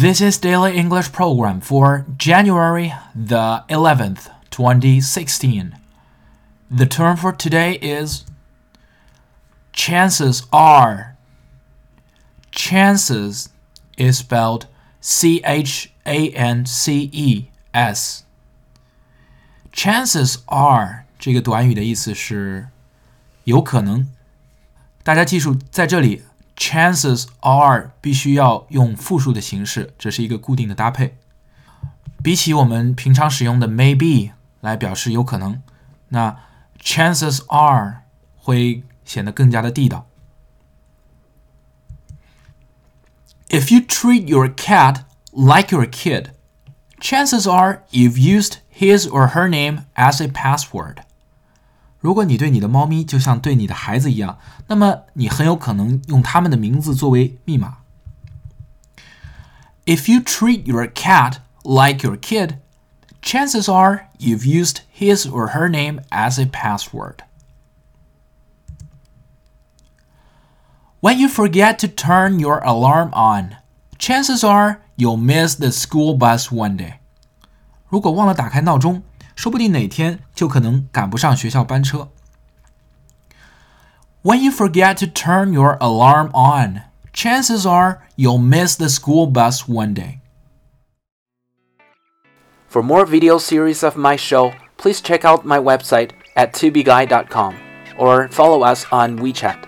This is Daily English Program for January the 11th, 2016. The term for today is chances are. Chances is spelled C-H-A-N-C-E-S. Chances are 这个短语的意思是有可能。大家记住在这里Chances are 必须要用复数的形式，这是一个固定的搭配。比起我们平常使用的 maybe 来表示有可能，那 chances are 会显得更加的地道。If you treat your cat like your kid, chances are you've used his or her name as a password.如果你对你的猫咪就像对你的孩子一样，那么你很有可能用他们的名字作为密码。If you treat your cat like your kid, chances are you've used his or her name as a password. When you forget to turn your alarm on, chances are you'll miss the school bus one day. 如果忘了打开闹钟，说不定哪天就可能赶不上学校班车。When you forget to turn your alarm on, chances are you'll miss the school bus one day. For more video series of my show, please check out my website at tbgui.com or follow us on WeChat.